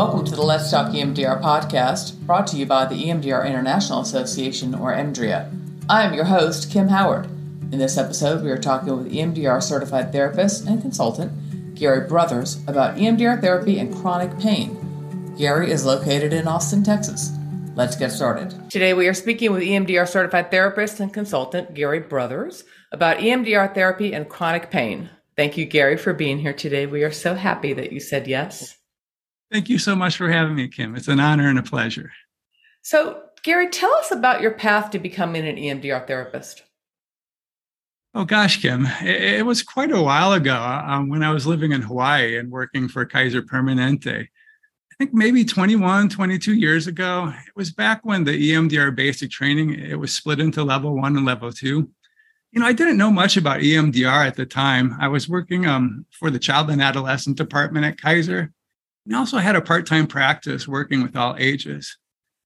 Welcome to the Let's Talk EMDR podcast, brought to you by the EMDR International Association, or EMDRIA. I am your host, Kim Howard. In this episode, we are talking with EMDR certified therapist and consultant, Gary Brothers, about EMDR therapy and chronic pain. Gary is located in Austin, Texas. Let's get started. Today, we are speaking with EMDR certified therapist and consultant, Gary Brothers, about EMDR therapy and chronic pain. Thank you, Gary, for being here today. We are so happy that you said yes. Thank you so much for having me, Kim. It's an honor and a pleasure. So, Gary, tell us about your path to becoming an EMDR therapist. Oh, gosh, Kim. It was quite a while ago when I was living in Hawaii and working for Kaiser Permanente. I think maybe 21, 22 years ago. It was back when the EMDR basic training, it was split into level one and level two. You know, I didn't know much about EMDR at the time. I was working for the child and adolescent department at Kaiser. And also had a part-time practice working with all ages.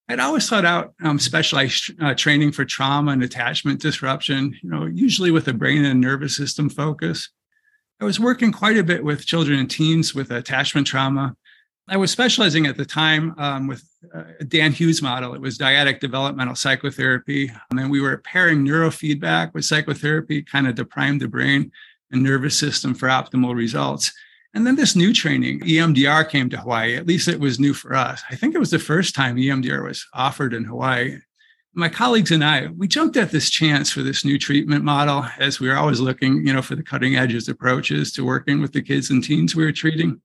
I'd always sought out specialized training for trauma and attachment disruption, you know, usually with a brain and nervous system focus. I was working quite a bit with children and teens with attachment trauma. I was specializing at the time with Dan Hughes model. It was dyadic developmental psychotherapy. And then we were pairing neurofeedback with psychotherapy, kind of to prime the brain and nervous system for optimal results. And then this new training, EMDR, came to Hawaii. At least it was new for us. I think it was the first time EMDR was offered in Hawaii. My colleagues and I, we jumped at this chance for this new treatment model, as we were always looking, you know, for the cutting edges approaches to working with the kids and teens we were treating.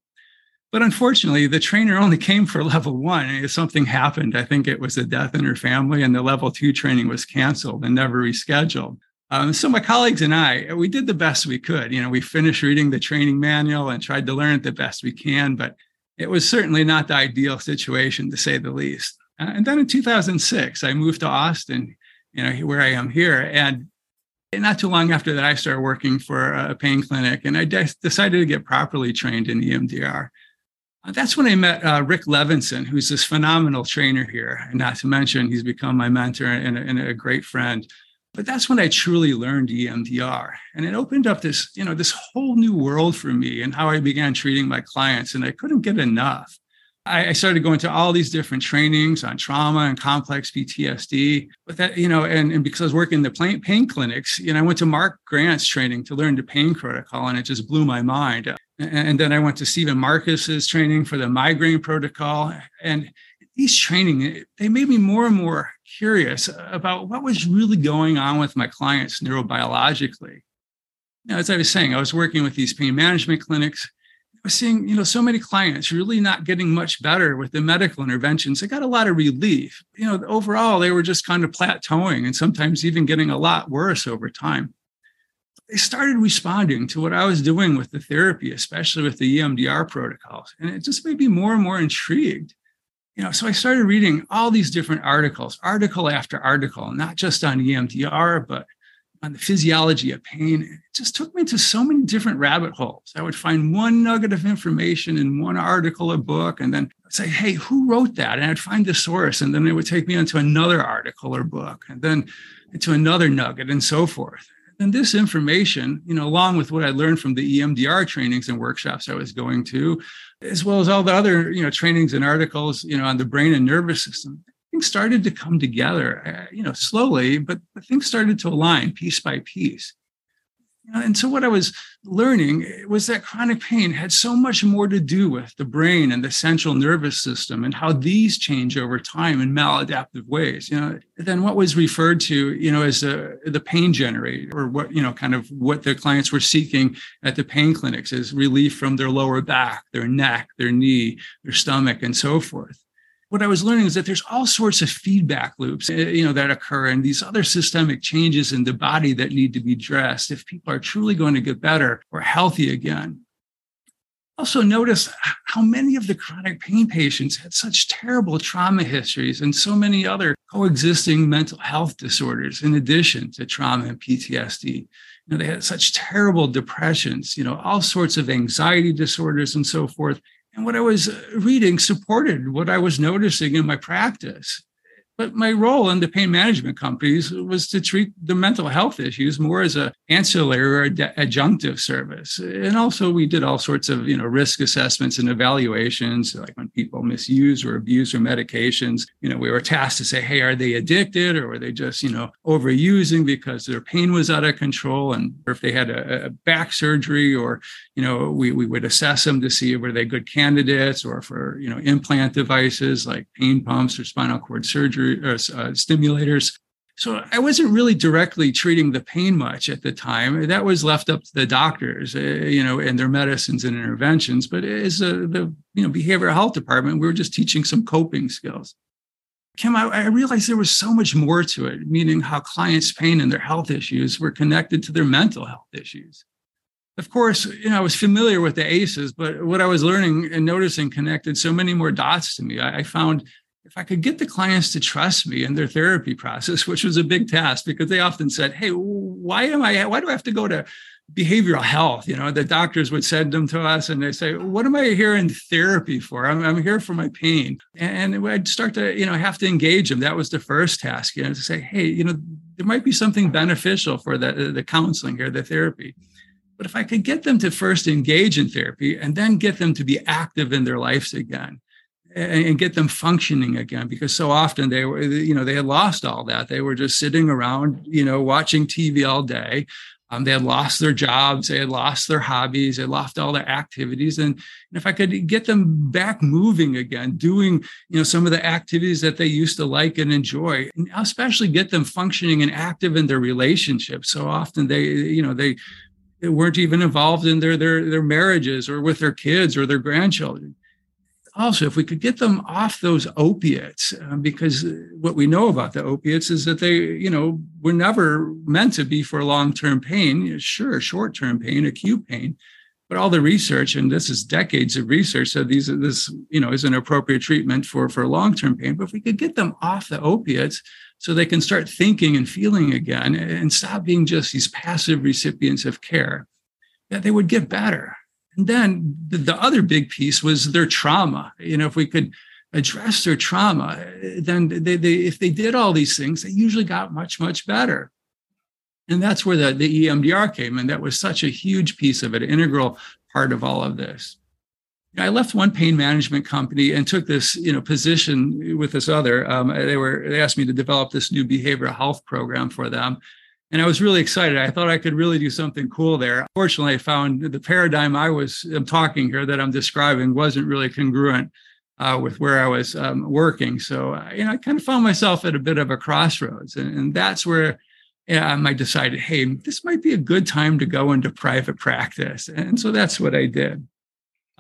But unfortunately, the trainer only came for level one. And if something happened, I think it was a death in her family, and the level two training was canceled and never rescheduled. So my colleagues and I, we did the best we could. You know, we finished reading the training manual and tried to learn it the best we can, but it was certainly not the ideal situation, to say the least. And then in 2006, I moved to Austin, you know, where I am here. And not too long after that, I started working for a pain clinic, and I decided to get properly trained in EMDR. That's when I met Rick Levinson, who's this phenomenal trainer here. And not to mention, he's become my mentor and a great friend. But that's when I truly learned EMDR. And it opened up this, you know, this whole new world for me and how I began treating my clients. And I couldn't get enough. I started going to all these different trainings on trauma and complex PTSD. But that, you know, and because I was working in the pain clinics, you know, I went to Mark Grant's training to learn the pain protocol, and it just blew my mind. And then I went to Stephen Marcus's training for the migraine protocol. And these training, they made me more and more curious about what was really going on with my clients neurobiologically. Now, as I was saying, I was working with these pain management clinics. I was seeing, you know, so many clients really not getting much better with the medical interventions. They got a lot of relief. You know, overall, they were just kind of plateauing and sometimes even getting a lot worse over time. They started responding to what I was doing with the therapy, especially with the EMDR protocols. And it just made me more and more intrigued. You know, so I started reading all these different articles, article after article, not just on EMDR, but on the physiology of pain. It just took me to so many different rabbit holes. I would find one nugget of information in one article, a book, and then I'd say, hey, who wrote that? And I'd find the source, and then it would take me into another article or book, and then into another nugget, and so forth. And this information, you know, along with what I learned from the EMDR trainings and workshops I was going to, as well as all the other, you know, trainings and articles, you know, on the brain and nervous system, things started to come together, you know, slowly, but things started to align piece by piece. You know, and so what I was learning was that chronic pain had so much more to do with the brain and the central nervous system and how these change over time in maladaptive ways, you know, than what was referred to, you know, as the pain generator, or what, you know, kind of what their clients were seeking at the pain clinics as relief from their lower back, their neck, their knee, their stomach, and so forth. What I was learning is that there's all sorts of feedback loops, you know, that occur, and these other systemic changes in the body that need to be addressed if people are truly going to get better or healthy again. Also notice how many of the chronic pain patients had such terrible trauma histories and so many other coexisting mental health disorders in addition to trauma and PTSD. You know, they had such terrible depressions, you know, all sorts of anxiety disorders and so forth. And what I was reading supported what I was noticing in my practice. But my role in the pain management companies was to treat the mental health issues more as an ancillary or adjunctive service. And also we did all sorts of, risk assessments and evaluations, like when people misuse or abuse their medications, we were tasked to say, hey, are they addicted or were they just, overusing because their pain was out of control? And or if they had a back surgery or, we would assess them to see were they good candidates or for, implant devices like pain pumps or spinal cord surgery. Or, stimulators. So I wasn't really directly treating the pain much at the time. That was left up to the doctors, and their medicines and interventions. But as the behavioral health department, we were just teaching some coping skills. Kim, I realized there was so much more to it, meaning how clients' pain and their health issues were connected to their mental health issues. Of course, I was familiar with the ACEs, but what I was learning and noticing connected so many more dots to me. I found if I could get the clients to trust me in their therapy process, which was a big task because they often said, hey, why do I have to go to behavioral health? The doctors would send them to us and they say, what am I here in therapy for? I'm here for my pain. And I'd start to, have to engage them. That was the first task, to say, hey, there might be something beneficial for the counseling here, the therapy. But if I could get them to first engage in therapy and then get them to be active in their lives again, and get them functioning again, because so often they were, they had lost all that. They were just sitting around, watching TV all day. They had lost their jobs. They had lost their hobbies. They lost all their activities. And if I could get them back moving again, doing, some of the activities that they used to like and enjoy, and especially get them functioning and active in their relationships. So often they weren't even involved in their marriages or with their kids or their grandchildren. Also, if we could get them off those opiates, because what we know about the opiates is that they, were never meant to be for long-term pain, sure, short-term pain, acute pain, but all the research, and this is decades of research, so this is an appropriate treatment for long-term pain, but if we could get them off the opiates so they can start thinking and feeling again and stop being just these passive recipients of care, that they would get better. And then the other big piece was their trauma. If we could address their trauma, then if they did all these things, they usually got much, much better. And that's where the EMDR came in. That was such a huge piece of it, an integral part of all of this. I left one pain management company and took this, position with this other. They asked me to develop this new behavioral health program for them. And I was really excited. I thought I could really do something cool there. Fortunately, I found the paradigm I'm describing wasn't really congruent with where I was working. So, I kind of found myself at a bit of a crossroads. And that's where I decided, hey, this might be a good time to go into private practice. And so that's what I did.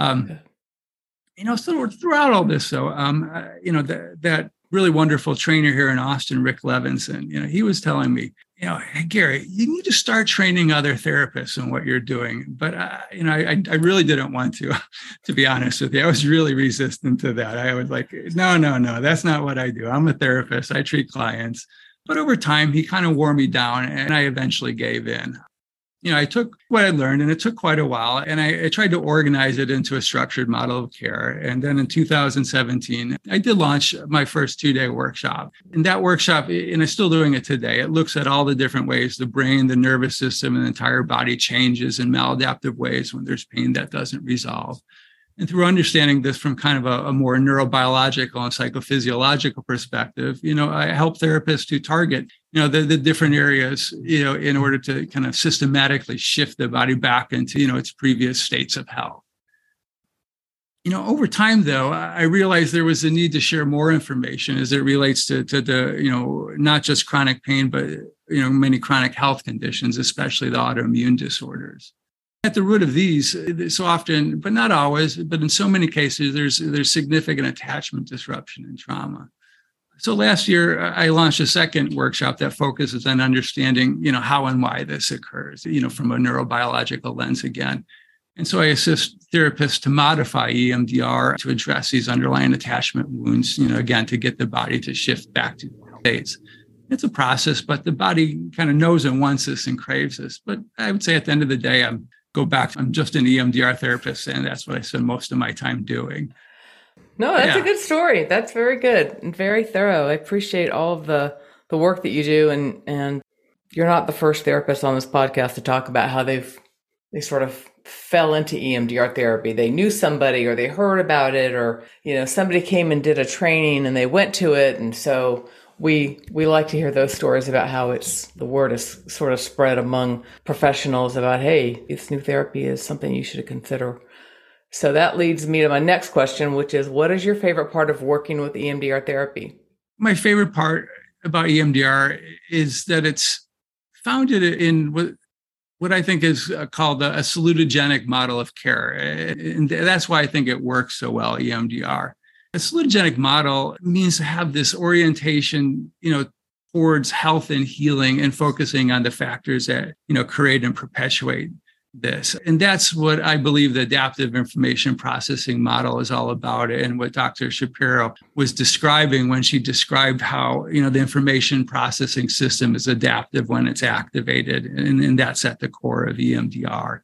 So throughout all this, though, that really wonderful trainer here in Austin, Rick Levinson, he was telling me, hey, Gary, you need to start training other therapists in what you're doing. But, I really didn't want to be honest with you. I was really resistant to that. I was like, no, that's not what I do. I'm a therapist. I treat clients. But over time, he kind of wore me down and I eventually gave in. I took what I learned and it took quite a while and I tried to organize it into a structured model of care. And then in 2017, I did launch my first 2-day workshop. And that workshop, and I'm still doing it today, it looks at all the different ways the brain, the nervous system, and the entire body changes in maladaptive ways when there's pain that doesn't resolve. And through understanding this from kind of a more neurobiological and psychophysiological perspective, I help therapists to target, the different areas, in order to kind of systematically shift the body back into, its previous states of health. Over time, though, I realized there was a need to share more information as it relates to the, not just chronic pain, but, many chronic health conditions, especially the autoimmune disorders. At the root of these, so often, but not always, but in so many cases, there's significant attachment disruption and trauma. So last year, I launched a second workshop that focuses on understanding, how and why this occurs, from a neurobiological lens again. And so I assist therapists to modify EMDR to address these underlying attachment wounds, again, to get the body to shift back to states. It's a process, but the body kind of knows and wants this and craves this. But I would say at the end of the day, I'm just an EMDR therapist, and that's what I spend most of my time doing. No, that's a good story. That's very good and very thorough. I appreciate all of the work that you do. And you're not the first therapist on this podcast to talk about how they sort of fell into EMDR therapy. They knew somebody or they heard about it or, you know, somebody came and did a training and they went to it. And so we like to hear those stories about how the word is sort of spread among professionals about, hey, this new therapy is something you should consider. So that leads me to my next question, which is, what is your favorite part of working with EMDR therapy? My favorite part about EMDR is that it's founded in what I think is called a salutogenic model of care. And that's why I think it works so well, EMDR. A salutogenic model means to have this orientation, you know, towards health and healing and focusing on the factors that, you know, create and perpetuate this. And that's what I believe the adaptive information processing model is all about, and what Dr. Shapiro was describing when she described how, you know, the information processing system is adaptive when it's activated. And that's at the core of EMDR.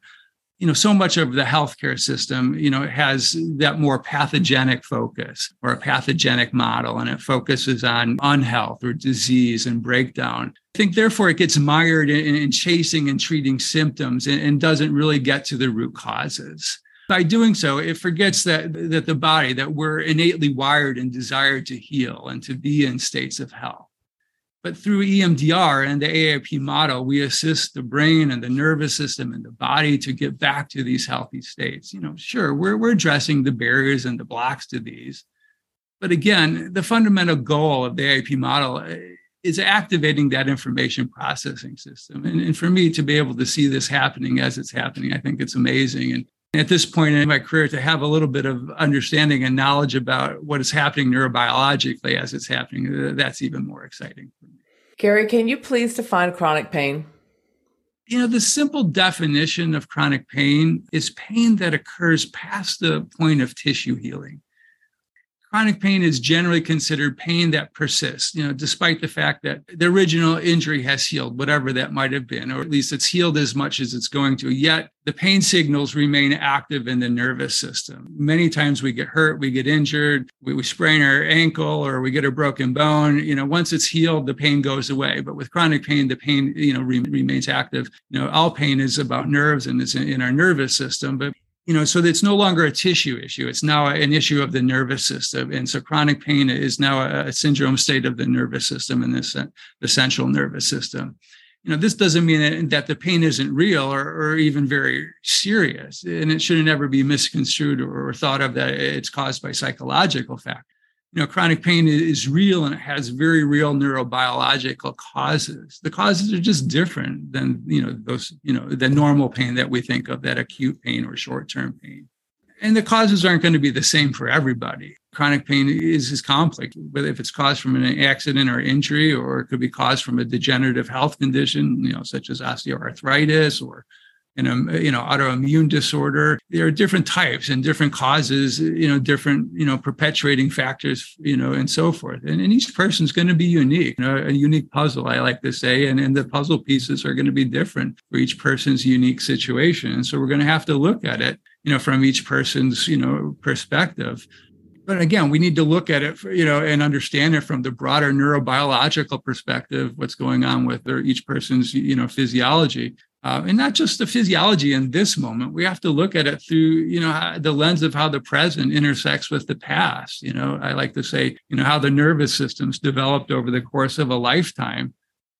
You know, so much of the healthcare system, you know, it has that more pathogenic focus or a pathogenic model, and it focuses on unhealth or disease and breakdown. I think, therefore, it gets mired in chasing and treating symptoms and doesn't really get to the root causes. By doing so, it forgets that the body, that we're innately wired and desired to heal and to be in states of health. But through EMDR and the AIP model, we assist the brain and the nervous system and the body to get back to these healthy states. You know, sure, we're addressing the barriers and the blocks to these. But again, the fundamental goal of the AIP model is activating that information processing system. And for me to be able to see this happening as it's happening, I think it's amazing. And at this point in my career, to have a little bit of understanding and knowledge about what is happening neurobiologically as it's happening, that's even more exciting for me. Gary, can you please define chronic pain? You know, the simple definition of chronic pain is pain that occurs past the point of tissue healing. Chronic pain is generally considered pain that persists, you know, despite the fact that the original injury has healed, whatever that might have been, or at least it's healed as much as it's going to. Yet the pain signals remain active in the nervous system. Many times we get hurt, we get injured, we sprain our ankle, or we get a broken bone. You know, once it's healed, the pain goes away. But with chronic pain, the pain, you know, remains active. You know, all pain is about nerves and it's in our nervous system, but you know, so it's no longer a tissue issue. It's now an issue of the nervous system. And so chronic pain is now a syndrome state of the nervous system and the central nervous system. You know, this doesn't mean that the pain isn't real or even very serious. And it should never be misconstrued or thought of that it's caused by psychological factors. You know, chronic pain is real and it has very real neurobiological causes. The causes are just different than, you know, those, you know, the normal pain that we think of, that acute pain or short-term pain. And the causes aren't going to be the same for everybody. Chronic pain is complex, whether if it's caused from an accident or injury, or it could be caused from a degenerative health condition, you know, such as osteoarthritis or autoimmune disorder. There are different types and different causes, you know, different, you know, perpetuating factors, you know, and so forth. And each person's going to be unique, you know, a unique puzzle, I like to say. And the puzzle pieces are going to be different for each person's unique situation. And so we're going to have to look at it, you know, from each person's, you know, perspective. But again, we need to look at it, you know, and understand it from the broader neurobiological perspective, what's going on with each person's, you know, physiology. And not just the physiology in this moment. We have to look at it through, you know, the lens of how the present intersects with the past. You know, I like to say, you know, how the nervous system's developed over the course of a lifetime.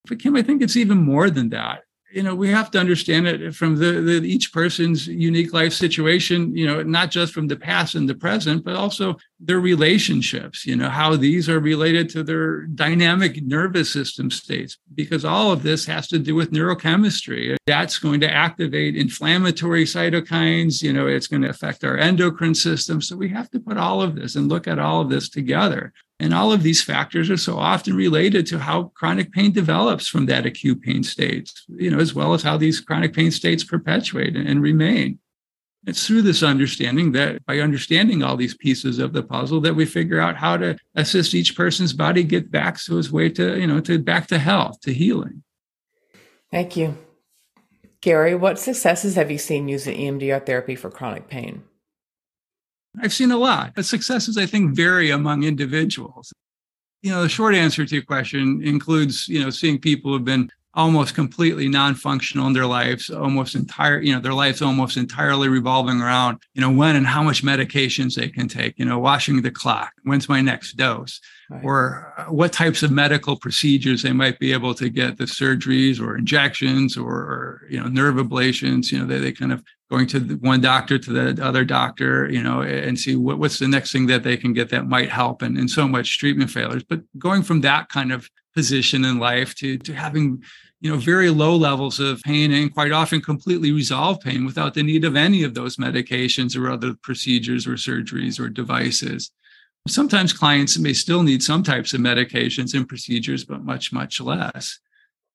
But Kim, I think it's even more than that. You know, we have to understand it from the each person's unique life situation, you know, not just from the past and the present, but also their relationships, you know, how these are related to their dynamic nervous system states, because all of this has to do with neurochemistry. That's going to activate inflammatory cytokines, you know, it's going to affect our endocrine system. So we have to put all of this and look at all of this together. And all of these factors are so often related to how chronic pain develops from that acute pain state, you know, as well as how these chronic pain states perpetuate and remain. It's through this understanding that by understanding all these pieces of the puzzle that we figure out how to assist each person's body get back to its way to, you know, to back to health, to healing. Thank you. Gary, what successes have you seen using EMDR therapy for chronic pain? I've seen a lot. The successes, I think, vary among individuals. You know, the short answer to your question includes, you know, seeing people who've been almost completely non-functional in their lives, their lives almost entirely revolving around, you know, when and how much medications they can take, you know, watching the clock, when's my next dose, right, or what types of medical procedures they might be able to get, the surgeries or injections or you know, nerve ablations, you know, they kind of going to one doctor to the other doctor, you know, and see what's the next thing that they can get that might help, and so much treatment failures. But going from that kind of position in life to having, you know, very low levels of pain and quite often completely resolved pain without the need of any of those medications or other procedures or surgeries or devices. Sometimes clients may still need some types of medications and procedures, but much, much less.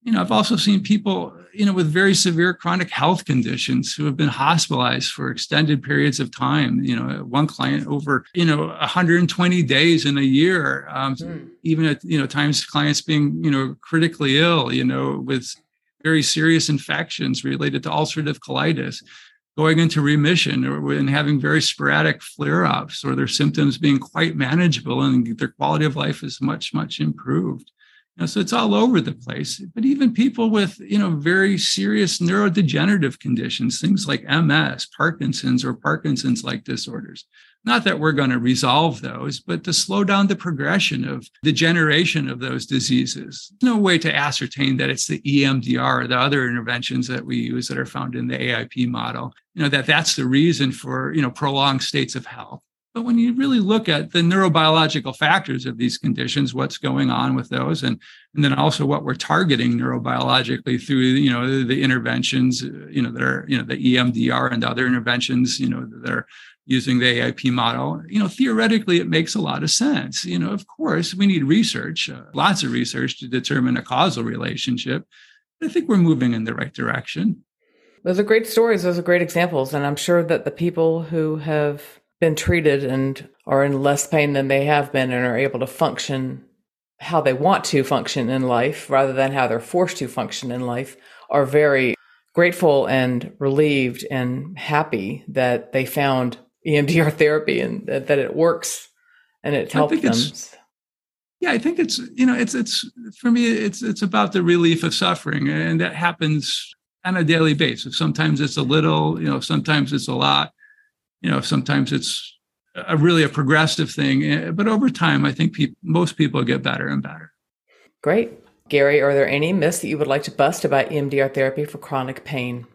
You know, I've also seen people, you know, with very severe chronic health conditions who have been hospitalized for extended periods of time. You know, one client over, you know, 120 days in a year, even at, you know, times clients being, you know, critically ill, you know, with very serious infections related to ulcerative colitis, going into remission and having very sporadic flare-ups, or their symptoms being quite manageable and their quality of life is much, much improved. So it's all over the place. But even people with, you know, very serious neurodegenerative conditions, things like MS, Parkinson's, or Parkinson's-like disorders. Not that we're going to resolve those, but to slow down the progression of degeneration of those diseases. No way to ascertain that it's the EMDR or the other interventions that we use that are found in the AIP model, you know, that's the reason for, you know, prolonged states of health. But when you really look at the neurobiological factors of these conditions, what's going on with those, and then also what we're targeting neurobiologically through, you know, the interventions, you know, that are, you know, the EMDR and other interventions, you know, that are using the AIP model, you know, theoretically, it makes a lot of sense. You know, of course, we need research, lots of research to determine a causal relationship. But I think we're moving in the right direction. Those are great stories. Those are great examples. And I'm sure that the people who have been treated and are in less pain than they have been and are able to function how they want to function in life rather than how they're forced to function in life are very grateful and relieved and happy that they found EMDR therapy and that it works and it helped them. Yeah, I think it's, you know, it's for me, it's about the relief of suffering, and that happens on a daily basis. Sometimes it's a little, you know, sometimes it's a lot. You know, sometimes it's really a progressive thing, but over time, I think most people get better and better. Great. Gary, are there any myths that you would like to bust about EMDR therapy for chronic pain?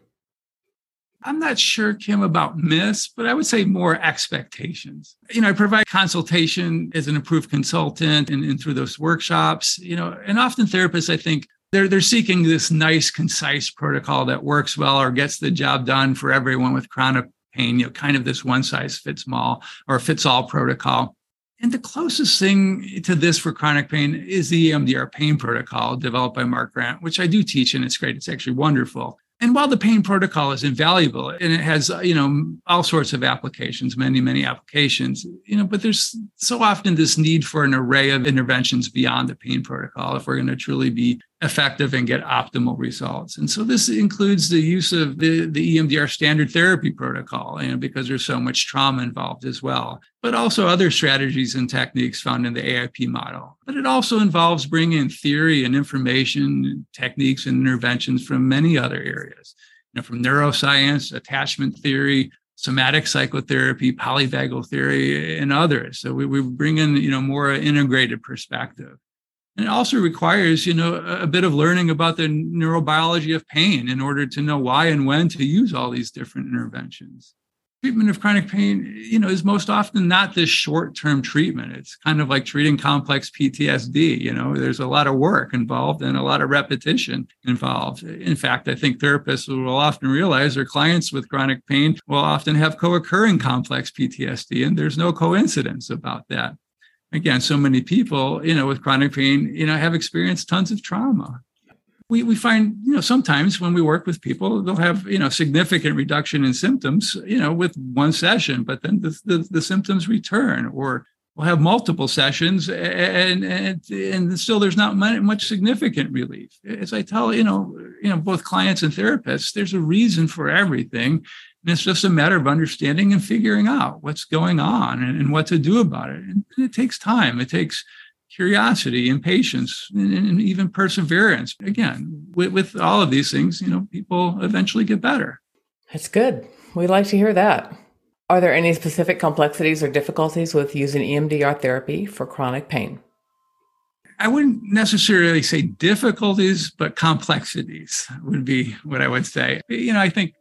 I'm not sure, Kim, about myths, but I would say more expectations. You know, I provide consultation as an approved consultant and through those workshops, you know, and often therapists, I think, They're seeking this nice, concise protocol that works well or gets the job done for everyone with chronic pain, you know, kind of this one-size-fits-all or fits-all protocol. And the closest thing to this for chronic pain is the EMDR pain protocol developed by Mark Grant, which I do teach, and it's great. It's actually wonderful. And while the pain protocol is invaluable, and it has, you know, all sorts of applications, many, many applications, you know, but there's so often this need for an array of interventions beyond the pain protocol if we're going to truly be effective and get optimal results. And so this includes the use of the EMDR standard therapy protocol, you know, because there's so much trauma involved as well, but also other strategies and techniques found in the AIP model. But it also involves bringing in theory and information, techniques and interventions from many other areas, you know, from neuroscience, attachment theory, somatic psychotherapy, polyvagal theory, and others. So we bring in, you know, more integrated perspective. And it also requires, you know, a bit of learning about the neurobiology of pain in order to know why and when to use all these different interventions. Treatment of chronic pain, you know, is most often not this short-term treatment. It's kind of like treating complex PTSD. You know, there's a lot of work involved and a lot of repetition involved. In fact, I think therapists will often realize their clients with chronic pain will often have co-occurring complex PTSD, and there's no coincidence about that. Again, so many people, you know, with chronic pain, you know, have experienced tons of trauma. We find, you know, sometimes when we work with people, they'll have, you know, significant reduction in symptoms, you know, with one session, but then the symptoms return, or we'll have multiple sessions and still there's not much significant relief. As I tell, you know, both clients and therapists, there's a reason for everything. And it's just a matter of understanding and figuring out what's going on and what to do about it. And it takes time. It takes curiosity and patience and even perseverance. Again, with all of these things, you know, people eventually get better. That's good. We like to hear that. Are there any specific complexities or difficulties with using EMDR therapy for chronic pain? I wouldn't necessarily say difficulties, but complexities would be what I would say. You know, I think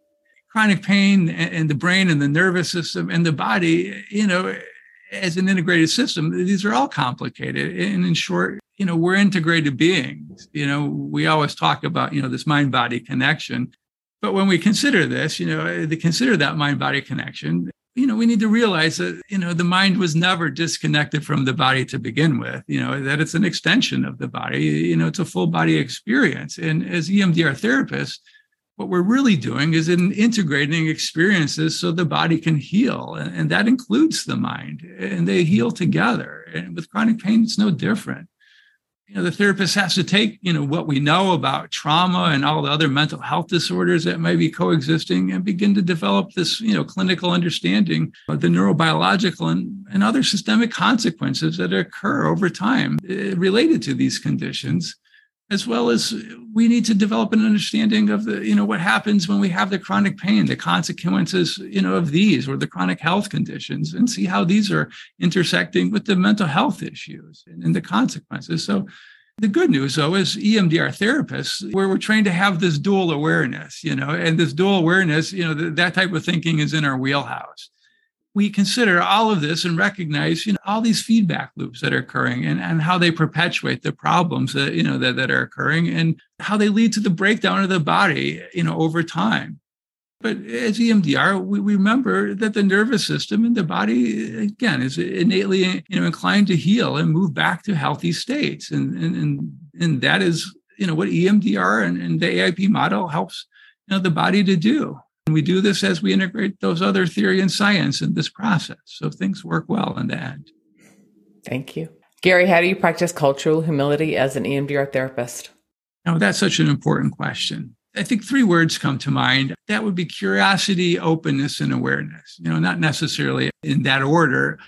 chronic pain and the brain and the nervous system and the body, you know, as an integrated system, these are all complicated. And in short, you know, we're integrated beings. You know, we always talk about, you know, this mind-body connection. But when we consider this, you know, to consider that mind-body connection, you know, we need to realize that, you know, the mind was never disconnected from the body to begin with, you know, that it's an extension of the body, you know, it's a full body experience. And as EMDR therapists, what we're really doing is integrating experiences so the body can heal. And that includes the mind, and they heal together. And with chronic pain, it's no different. You know, the therapist has to take, you know, what we know about trauma and all the other mental health disorders that may be coexisting and begin to develop this, you know, clinical understanding of the neurobiological and other systemic consequences that occur over time related to these conditions, as well as we need to develop an understanding of the, you know, what happens when we have the chronic pain, the consequences, you know, of these or the chronic health conditions, and see how these are intersecting with the mental health issues and the consequences. So the good news, though, is EMDR therapists, where we're trained to have this dual awareness, you know, and this dual awareness, you know, that type of thinking is in our wheelhouse. We consider all of this and recognize, you know, all these feedback loops that are occurring and how they perpetuate the problems that, you know, that are occurring and how they lead to the breakdown of the body, you know, over time. But as EMDR, we remember that the nervous system and the body, again, is innately, you know, inclined to heal and move back to healthy states. And that is, you know, what EMDR and the AIP model helps, you know, the body to do. And we do this as we integrate those other theory and science in this process. So things work well in the end. Thank you. Gary, how do you practice cultural humility as an EMDR therapist? Now, that's such an important question. I think three words come to mind. That would be curiosity, openness, and awareness. You know, not necessarily in that order,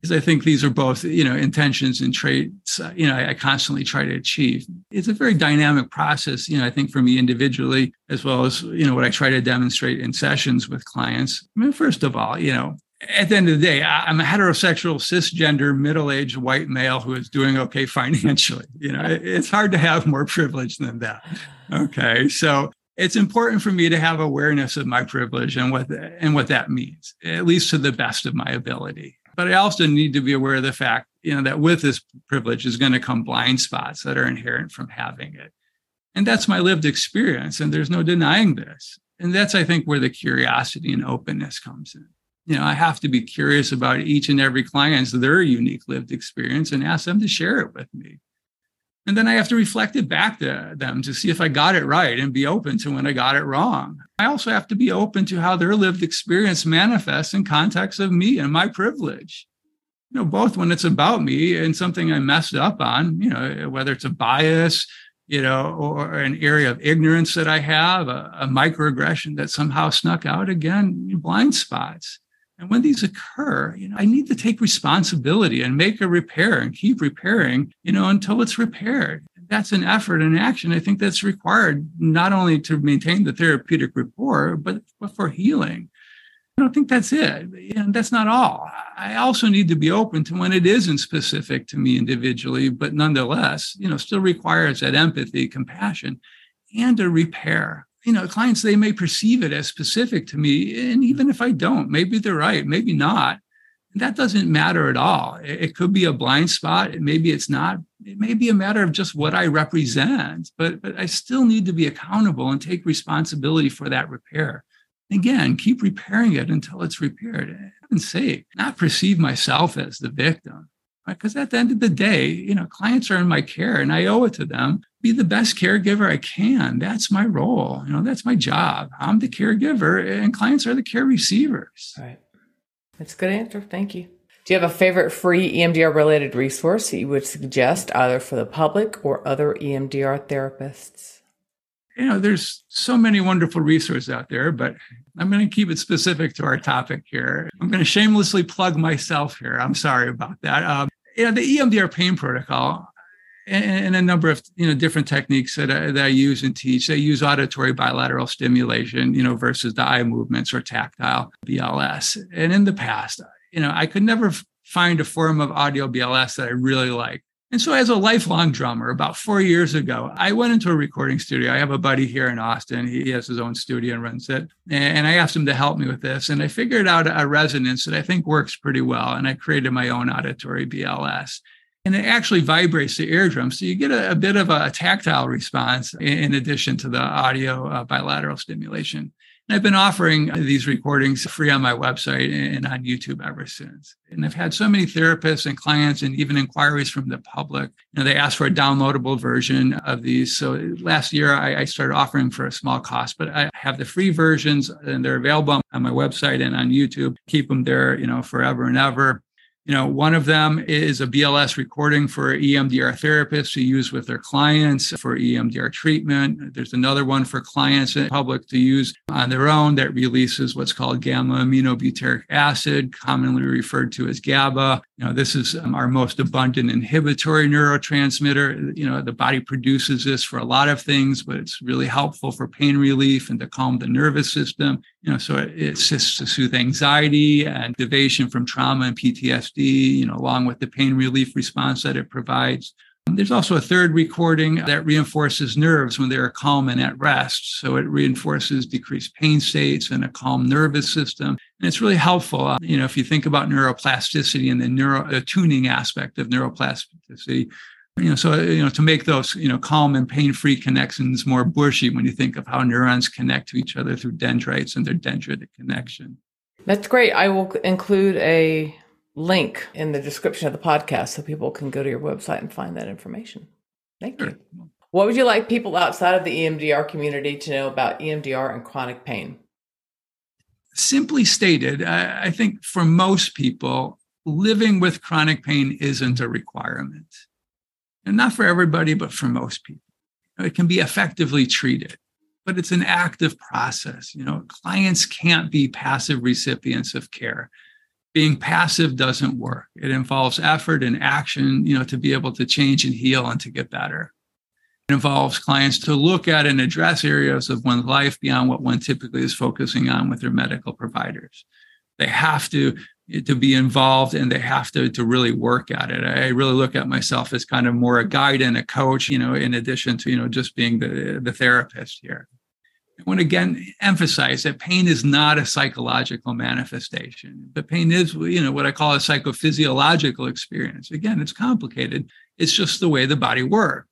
because I think these are both, you know, intentions and traits, you know, I constantly try to achieve. It's a very dynamic process, you know, I think for me individually, as well as, you know, what I try to demonstrate in sessions with clients. I mean, first of all, you know, at the end of the day, I'm a heterosexual, cisgender, middle-aged white male who is doing okay financially. You know, it's hard to have more privilege than that. Okay. So it's important for me to have awareness of my privilege and what that means, at least to the best of my ability. But I also need to be aware of the fact, you know, that with this privilege is going to come blind spots that are inherent from having it. And that's my lived experience. And there's no denying this. And that's, I think, where the curiosity and openness comes in. You know, I have to be curious about each and every client's their unique lived experience and ask them to share it with me. And then I have to reflect it back to them to see if I got it right and be open to when I got it wrong. I also have to be open to how their lived experience manifests in context of me and my privilege. You know, both when it's about me and something I messed up on, you know, whether it's a bias, you know, or an area of ignorance that I have, a microaggression that somehow snuck out, again, blind spots. And when these occur, you know, I need to take responsibility and make a repair and keep repairing, you know, until it's repaired. That's an effort and action, I think, that's required not only to maintain the therapeutic rapport, but for healing. I don't think that's it. And that's not all. I also need to be open to when it isn't specific to me individually, but nonetheless, you know, still requires that empathy, compassion, and a repair. You know, clients, they may perceive it as specific to me. And even if I don't, maybe they're right, maybe not. That doesn't matter at all. It could be a blind spot. Maybe it's not. It may be a matter of just what I represent, but I still need to be accountable and take responsibility for that repair. Again, keep repairing it until it's repaired. And say, not perceive myself as the victim. Because at the end of the day, you know, clients are in my care and I owe it to them. Be the best caregiver I can. That's my role. You know, that's my job. I'm the caregiver and clients are the care receivers. Right. That's a good answer. Thank you. Do you have a favorite free EMDR related resource that you would suggest either for the public or other EMDR therapists? you know, there's so many wonderful resources out there, but I'm going to keep it specific to our topic here. I'm going to shamelessly plug myself here. I'm sorry about that. The EMDR pain protocol and a number of, different techniques that I use and teach. They use auditory bilateral stimulation, versus the eye movements or tactile BLS. And in the past, I could never find a form of audio BLS that I really liked. And so as a lifelong drummer, about 4 years ago, I went into a recording studio. I have a buddy here in Austin. He has his own studio and runs it. And I asked him to help me with this. And I figured out a resonance that I think works pretty well. And I created my own auditory BLS. And it actually vibrates the eardrum. So you get a bit of a tactile response in addition to the audio bilateral stimulation. And I've been offering these recordings free on my website and on YouTube ever since. And I've had so many therapists and clients and even inquiries from the public. They asked for a downloadable version of these. So last year, I started offering for a small cost, but I have the free versions and they're available on my website and on YouTube. Keep them there, forever and ever. One of them is a BLS recording for EMDR therapists to use with their clients for EMDR treatment. There's another one for clients and public to use on their own that releases what's called gamma-aminobutyric acid, commonly referred to as GABA. This is our most abundant inhibitory neurotransmitter. The body produces this for a lot of things, but it's really helpful for pain relief and to calm the nervous system. So it assists to soothe anxiety and activation from trauma and PTSD, along with the pain relief response that it provides. There's also a third recording that reinforces nerves when they are calm and at rest. So it reinforces decreased pain states and a calm nervous system. And it's really helpful, if you think about neuroplasticity and the tuning aspect of neuroplasticity. So to make those, calm and pain-free connections more bushy when you think of how neurons connect to each other through dendrites and their dendritic connection. That's great. I will include a link in the description of the podcast so people can go to your website and find that information. Thank you. Sure. What would you like people outside of the EMDR community to know about EMDR and chronic pain? Simply stated, I think for most people, living with chronic pain isn't a requirement. And not for everybody, but for most people. It can be effectively treated, but it's an active process. Clients can't be passive recipients of care. Being passive doesn't work. It involves effort and action, to be able to change and heal and to get better. It involves clients to look at and address areas of one's life beyond what one typically is focusing on with their medical providers. They have to be involved and they have to really work at it. I really look at myself as kind of more a guide and a coach, in addition to, just being the therapist here. I want to again emphasize that pain is not a psychological manifestation, but pain is, what I call a psychophysiological experience. Again, it's complicated. It's just the way the body works.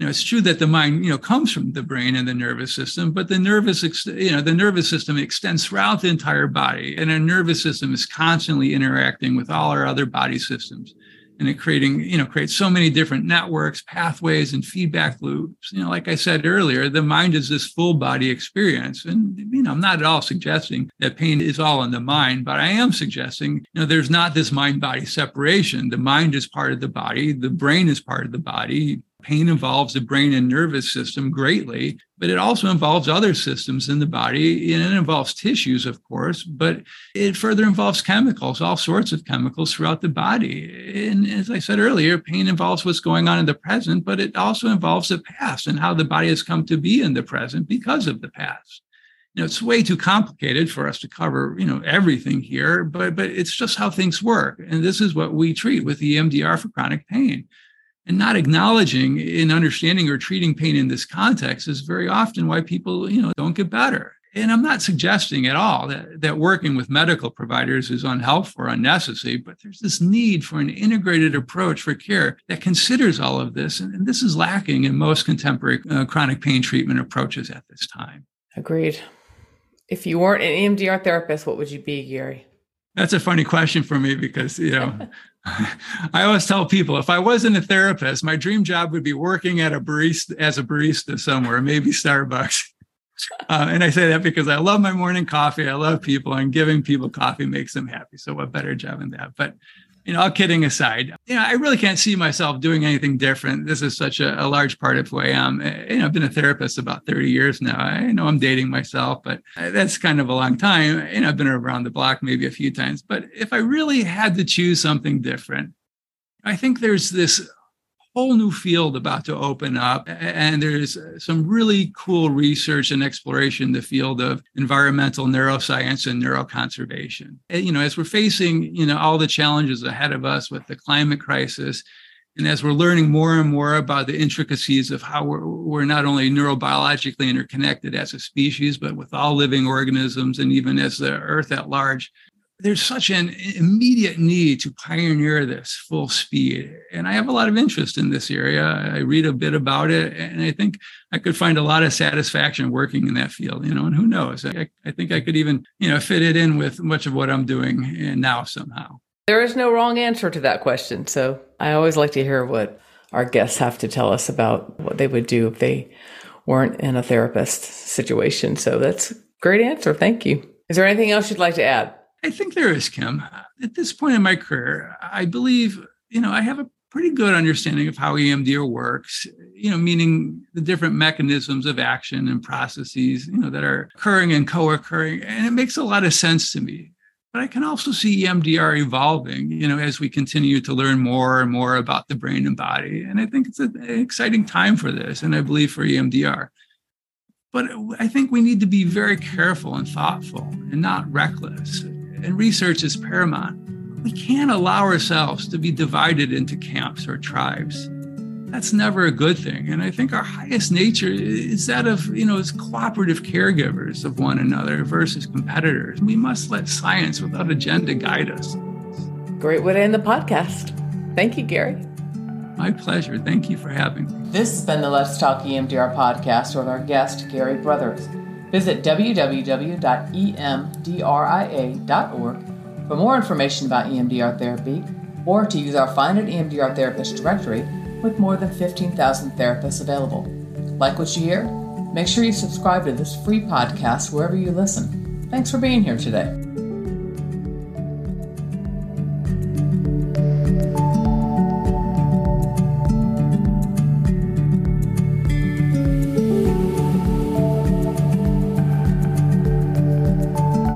It's true that the mind, comes from the brain and the nervous system, but the nervous system extends throughout the entire body, and our nervous system is constantly interacting with all our other body systems, and it creates so many different networks, pathways, and feedback loops. Like I said earlier, the mind is this full body experience, and I'm not at all suggesting that pain is all in the mind, but I am suggesting there's not this mind-body separation. The mind is part of the body, the brain is part of the body. Pain involves the brain and nervous system greatly, but it also involves other systems in the body, and it involves tissues, of course, but it further involves chemicals, all sorts of chemicals throughout the body. And as I said earlier, pain involves what's going on in the present, but it also involves the past and how the body has come to be in the present because of the past. It's way too complicated for us to cover, everything here, but it's just how things work. And this is what we treat with EMDR for chronic pain. And not acknowledging and understanding or treating pain in this context is very often why people, don't get better. And I'm not suggesting at all that working with medical providers is unhelpful or unnecessary, but there's this need for an integrated approach for care that considers all of this. And this is lacking in most contemporary chronic pain treatment approaches at this time. Agreed. If you weren't an EMDR therapist, what would you be, Gary? That's a funny question for me because, I always tell people if I wasn't a therapist, my dream job would be working at as a barista somewhere, maybe Starbucks. And I say that because I love my morning coffee. I love people, and giving people coffee makes them happy. So what better job than that? But all kidding aside, I really can't see myself doing anything different. This is such a large part of who I am. I've been a therapist about 30 years now. I know I'm dating myself, but that's kind of a long time. I've been around the block maybe a few times. But if I really had to choose something different, I think there's this whole new field about to open up. And there's some really cool research and exploration in the field of environmental neuroscience and neuroconservation. And, as we're facing, all the challenges ahead of us with the climate crisis, and as we're learning more and more about the intricacies of how we're not only neurobiologically interconnected as a species, but with all living organisms and even as the Earth at large, there's such an immediate need to pioneer this full speed. And I have a lot of interest in this area. I read a bit about it, and I think I could find a lot of satisfaction working in that field, and who knows? I think I could even, fit it in with much of what I'm doing now somehow. There is no wrong answer to that question. So I always like to hear what our guests have to tell us about what they would do if they weren't in a therapist situation. So that's a great answer. Thank you. Is there anything else you'd like to add? I think there is, Kim. At this point in my career, I believe, I have a pretty good understanding of how EMDR works, meaning the different mechanisms of action and processes, that are occurring and co-occurring. And it makes a lot of sense to me. But I can also see EMDR evolving, as we continue to learn more and more about the brain and body. And I think it's an exciting time for this, and I believe for EMDR. But I think we need to be very careful and thoughtful and not reckless. And research is paramount. We can't allow ourselves to be divided into camps or tribes. That's never a good thing. And I think our highest nature is that of, as cooperative caregivers of one another versus competitors. We must let science without agenda guide us. Great way to end the podcast. Thank you, Gary. My pleasure. Thank you for having me. This has been the Let's Talk EMDR podcast with our guest, Gary Brothers. Visit www.emdria.org for more information about EMDR therapy or to use our Find an EMDR Therapist directory with more than 15,000 therapists available. Like what you hear? Make sure you subscribe to this free podcast wherever you listen. Thanks for being here today.